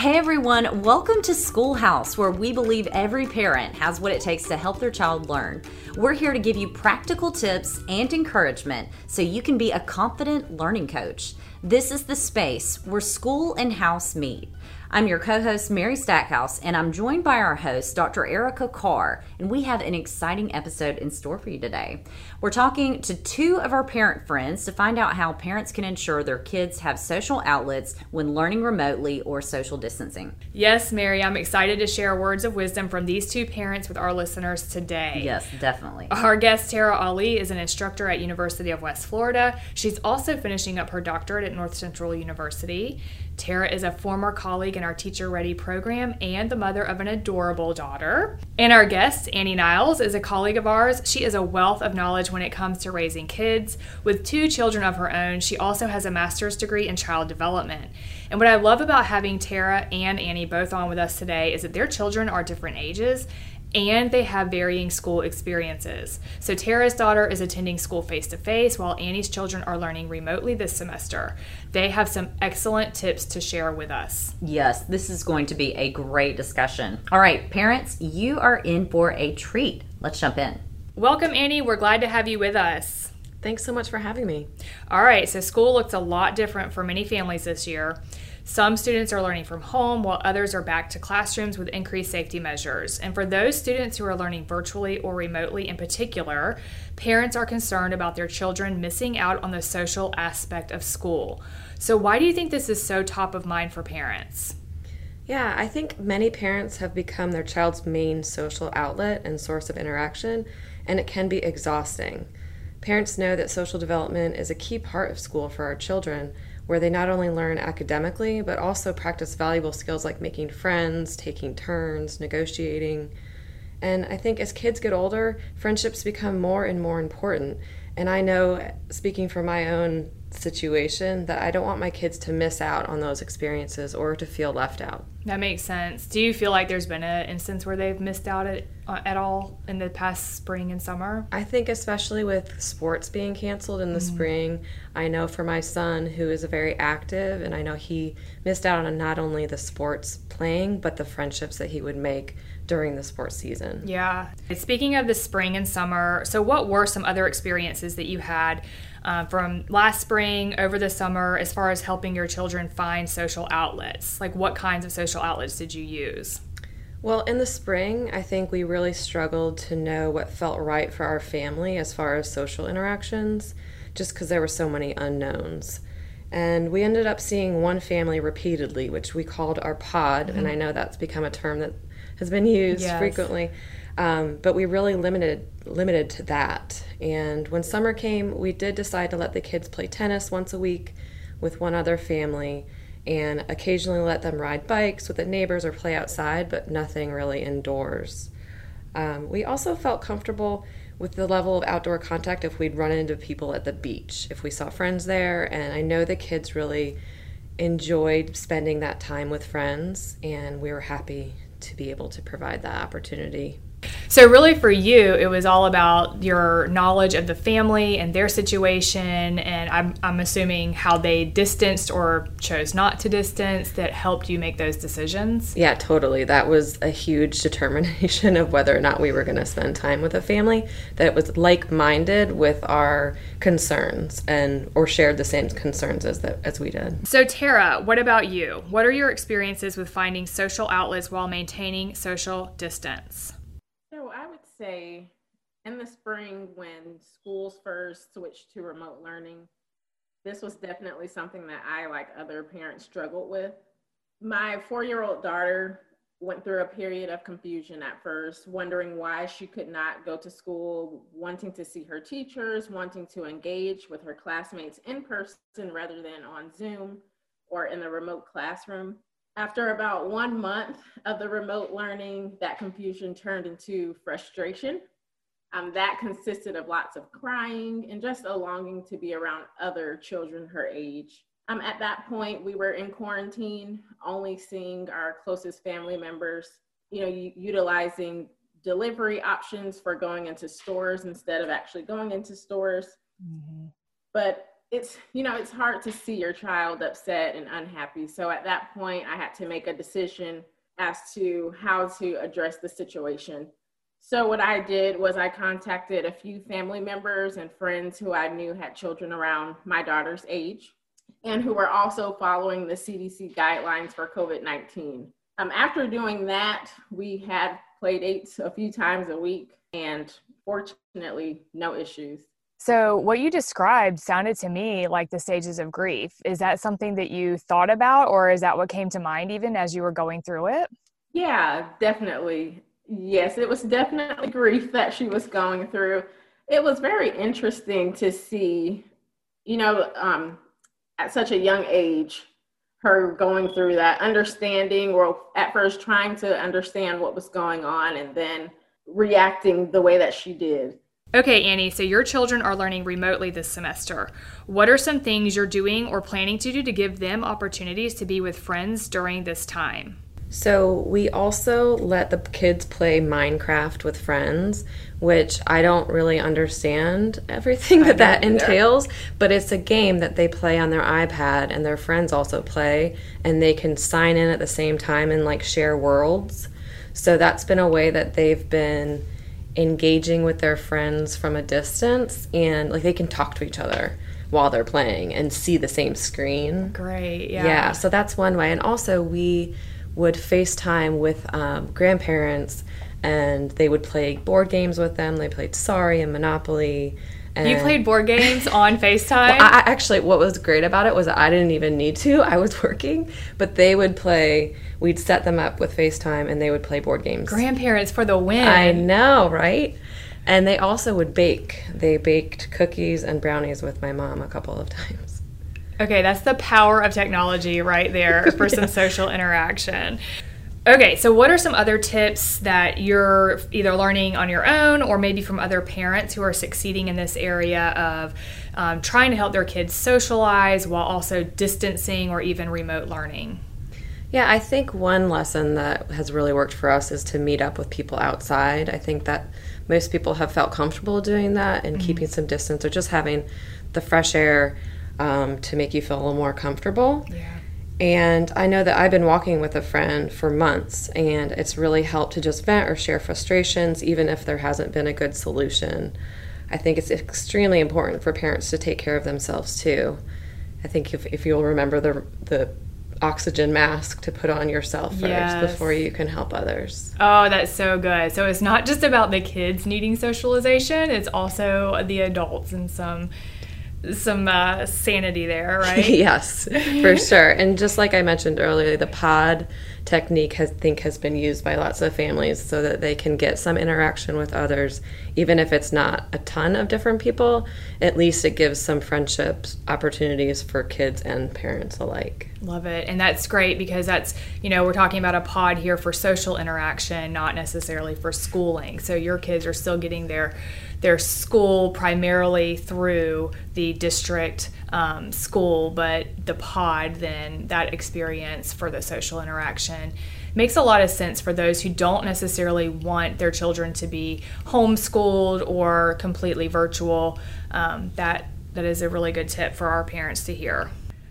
Hey everyone, welcome to Schoolhouse, where we believe every parent has what it takes to help their child learn. We're here to give you practical tips and encouragement so you can be a confident learning coach. This is the space where school and house meet. I'm your co-host, Mary Stackhouse, and I'm joined by our host, Dr. Erica Carr, and we have an exciting episode in store for you today. We're talking to two of our parent friends to find out how parents can ensure their kids have social outlets when learning remotely or social distancing. Yes, Mary, I'm excited to share words of wisdom from these two parents with our listeners today. Yes, definitely. Our guest, Tara Ali, is an instructor at University of West Florida. She's also finishing up her doctorate at North Central University. Tara is a former colleague in our Teacher Ready program and the mother of an adorable daughter. And our guest, Annie Niles, is a colleague of ours. She is a wealth of knowledge when it comes to raising kids. With two children of her own, she also has a master's degree in child development. And what I love about having Tara and Annie both on with us today is that their children are different ages and they have varying school experiences. So Tara's daughter is attending school face-to-face, while Annie's children are learning remotely this semester. They have some excellent tips to share with us. Yes, this is going to be a great discussion. All right, parents, you are in for a treat. Let's jump in. Welcome, Annie. We're glad to have you with us. Thanks so much for having me. All right, so school looks a lot different for many families this year. Some students are learning from home, while others are back to classrooms with increased safety measures. And for those students who are learning virtually or remotely in particular, parents are concerned about their children missing out on the social aspect of school. So why do you think this is so top of mind for parents? Yeah, I think many parents have become their child's main social outlet and source of interaction, and it can be exhausting. Parents know that social development is a key part of school for our children, where they not only learn academically, but also practice valuable skills like making friends, taking turns, negotiating. And I think as kids get older, friendships become more and more important. And I know, speaking from my own situation, that I don't want my kids to miss out on those experiences or to feel left out. That makes sense. Do you feel like there's been an instance where they've missed out at all in the past spring and summer? I think especially with sports being canceled in the spring, I know for my son, who is very active, and I know he missed out on not only the sports playing, but the friendships that he would make during the sports season. Yeah. Speaking of the spring and summer, so what were some other experiences that you had from last spring over the summer as far as helping your children find social outlets? Like what kinds of social outlets did you use? Well, in the spring, I think we really struggled to know what felt right for our family as far as social interactions, just because there were so many unknowns. And we ended up seeing one family repeatedly, which we called our pod, and I know that's become a term that has been used frequently, but we really limited to that. And when summer came, we did decide to let the kids play tennis once a week with one other family, and occasionally let them ride bikes with the neighbors or play outside, but nothing really indoors. We also felt comfortable with the level of outdoor contact if we'd run into people at the beach, if we saw friends there, and I know the kids really enjoyed spending that time with friends, and we were happy to be able to provide that opportunity. So really for you, it was all about your knowledge of the family and their situation, and I'm assuming how they distanced or chose not to distance that helped you make those decisions? Yeah, totally. That was a huge determination of whether or not we were going to spend time with a family that was like-minded with our concerns and or shared the same concerns as we did. So Tara, what about you? What are your experiences with finding social outlets while maintaining social distance? Say in the spring when schools first switched to remote learning, this was definitely something that I, like other parents, struggled with. My 4-year-old daughter went through a period of confusion at first, wondering why she could not go to school, wanting to see her teachers, wanting to engage with her classmates in person rather than on Zoom or in the remote classroom. After about 1 month of the remote learning, that confusion turned into frustration. That consisted of lots of crying and just a longing to be around other children her age. At that point, we were in quarantine, only seeing our closest family members, utilizing delivery options for going into stores instead of actually going into stores. But it's hard to see your child upset and unhappy. So at that point, I had to make a decision as to how to address the situation. So what I did was I contacted a few family members and friends who I knew had children around my daughter's age and who were also following the CDC guidelines for COVID-19. After doing that, we had play dates a few times a week and fortunately, no issues. So what you described sounded to me like the stages of grief. Is that something that you thought about, or is that what came to mind even as you were going through it? Yeah, definitely. Yes, it was definitely grief that she was going through. It was very interesting to see, at such a young age, her going through that, understanding, or at first trying to understand what was going on and then reacting the way that she did. Okay, Annie, so your children are learning remotely this semester. What are some things you're doing or planning to do to give them opportunities to be with friends during this time? So we also let the kids play Minecraft with friends, which I don't really understand everything that entails, but it's a game that they play on their iPad and their friends also play, and they can sign in at the same time and like share worlds. So that's been a way that they've been engaging with their friends from a distance, and like they can talk to each other while they're playing and see the same screen. Great, yeah. Yeah, so that's one way. And also we would FaceTime with grandparents, and they would play board games with them. They played Sorry and Monopoly. And you played board games on FaceTime? Well, I what was great about it was I didn't even need to. I was working, but they would play. We'd set them up with FaceTime, and they would play board games. Grandparents for the win. I know, right? And they also would bake. They baked cookies and brownies with my mom a couple of times. Okay, that's the power of technology right there for some social interaction. Okay, so what are some other tips that you're either learning on your own or maybe from other parents who are succeeding in this area of trying to help their kids socialize while also distancing or even remote learning? Yeah, I think one lesson that has really worked for us is to meet up with people outside. I think that most people have felt comfortable doing that and keeping some distance or just having the fresh air to make you feel a little more comfortable. Yeah. And I know that I've been walking with a friend for months, and it's really helped to just vent or share frustrations, even if there hasn't been a good solution. I think it's extremely important for parents to take care of themselves too. I think if you'll remember the oxygen mask to put on yourself first before you can help others. Oh, that's so good. So it's not just about the kids needing socialization, it's also the adults and some sanity there, right? Yes, for sure. And just like I mentioned earlier, the pod technique has been used by lots of families so that they can get some interaction with others, even if it's not a ton of different people. At least it gives some friendship opportunities for kids and parents alike. Love it. And that's great because that's, we're talking about a pod here for social interaction, not necessarily for schooling. So your kids are still getting their school primarily through the district school, but the pod, then that experience for the social interaction makes a lot of sense for those who don't necessarily want their children to be homeschooled or completely virtual. That is a really good tip for our parents to hear.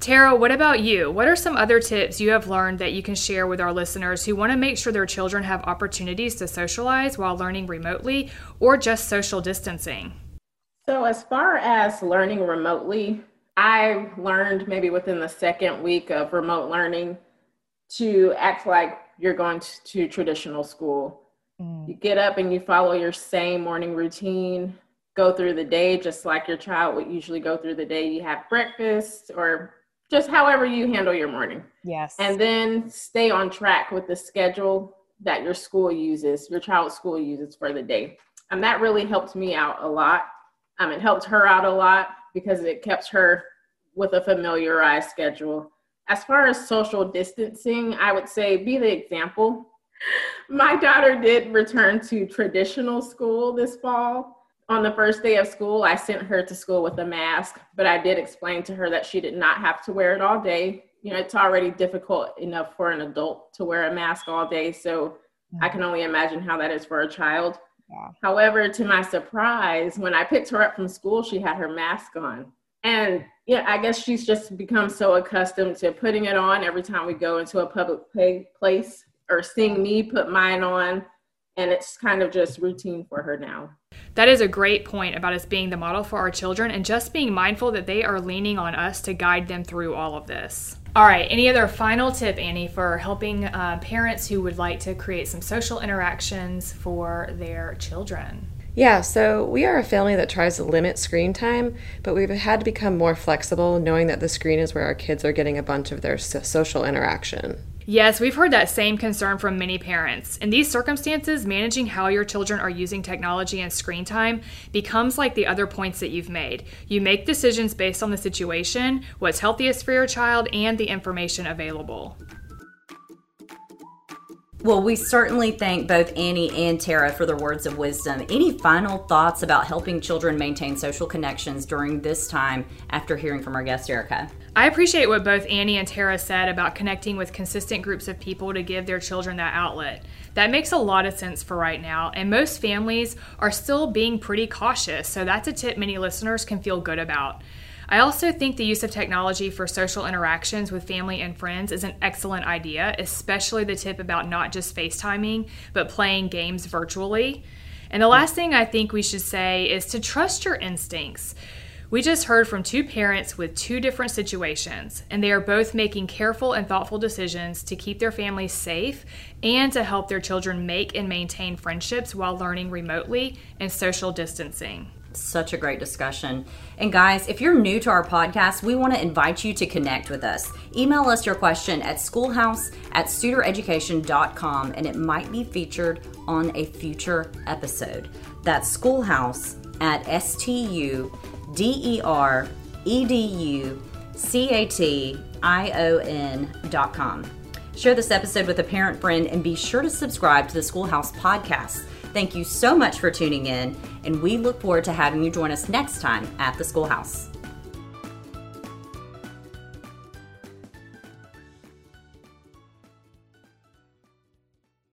Tara, what about you? What are some other tips you have learned that you can share with our listeners who want to make sure their children have opportunities to socialize while learning remotely or just social distancing? So as far as learning remotely, I learned maybe within the second week of remote learning to act like you're going to traditional school. You get up and you follow your same morning routine, go through the day just like your child would usually go through the day. You have breakfast or just however you handle your morning. Yes. And then stay on track with the schedule that your school uses, your child's school uses for the day. And that really helped me out a lot. It helped her out a lot because it kept her with a familiarized schedule. As far as social distancing, I would say be the example. My daughter did return to traditional school this fall. On the first day of school, I sent her to school with a mask, but I did explain to her that she did not have to wear it all day. It's already difficult enough for an adult to wear a mask all day, so I can only imagine how that is for a child. Yeah. However, to my surprise, when I picked her up from school, she had her mask on. And yeah, I guess she's just become so accustomed to putting it on every time we go into a public place or seeing me put mine on. And it's kind of just routine for her now. That is a great point about us being the model for our children and just being mindful that they are leaning on us to guide them through all of this. All right, any other final tip, Annie, for helping parents who would like to create some social interactions for their children? Yeah, so we are a family that tries to limit screen time, but we've had to become more flexible, knowing that the screen is where our kids are getting a bunch of their social interaction. Yes, we've heard that same concern from many parents. In these circumstances, managing how your children are using technology and screen time becomes like the other points that you've made. You make decisions based on the situation, what's healthiest for your child, and the information available. Well, we certainly thank both Annie and Tara for their words of wisdom. Any final thoughts about helping children maintain social connections during this time after hearing from our guest, Erica? I appreciate what both Annie and Tara said about connecting with consistent groups of people to give their children that outlet. That makes a lot of sense for right now, and most families are still being pretty cautious, so that's a tip many listeners can feel good about. I also think the use of technology for social interactions with family and friends is an excellent idea, especially the tip about not just FaceTiming, but playing games virtually. And the last thing I think we should say is to trust your instincts. We just heard from two parents with two different situations, and they are both making careful and thoughtful decisions to keep their families safe and to help their children make and maintain friendships while learning remotely and social distancing. Such a great discussion. And guys, if you're new to our podcast, we want to invite you to connect with us. Email us your question at schoolhouse@studereducation.com, and it might be featured on a future episode. That's schoolhouse@studereducation.com. Share this episode with a parent friend and be sure to subscribe to the Schoolhouse podcast. Thank you so much for tuning in, and we look forward to having you join us next time at the Schoolhouse.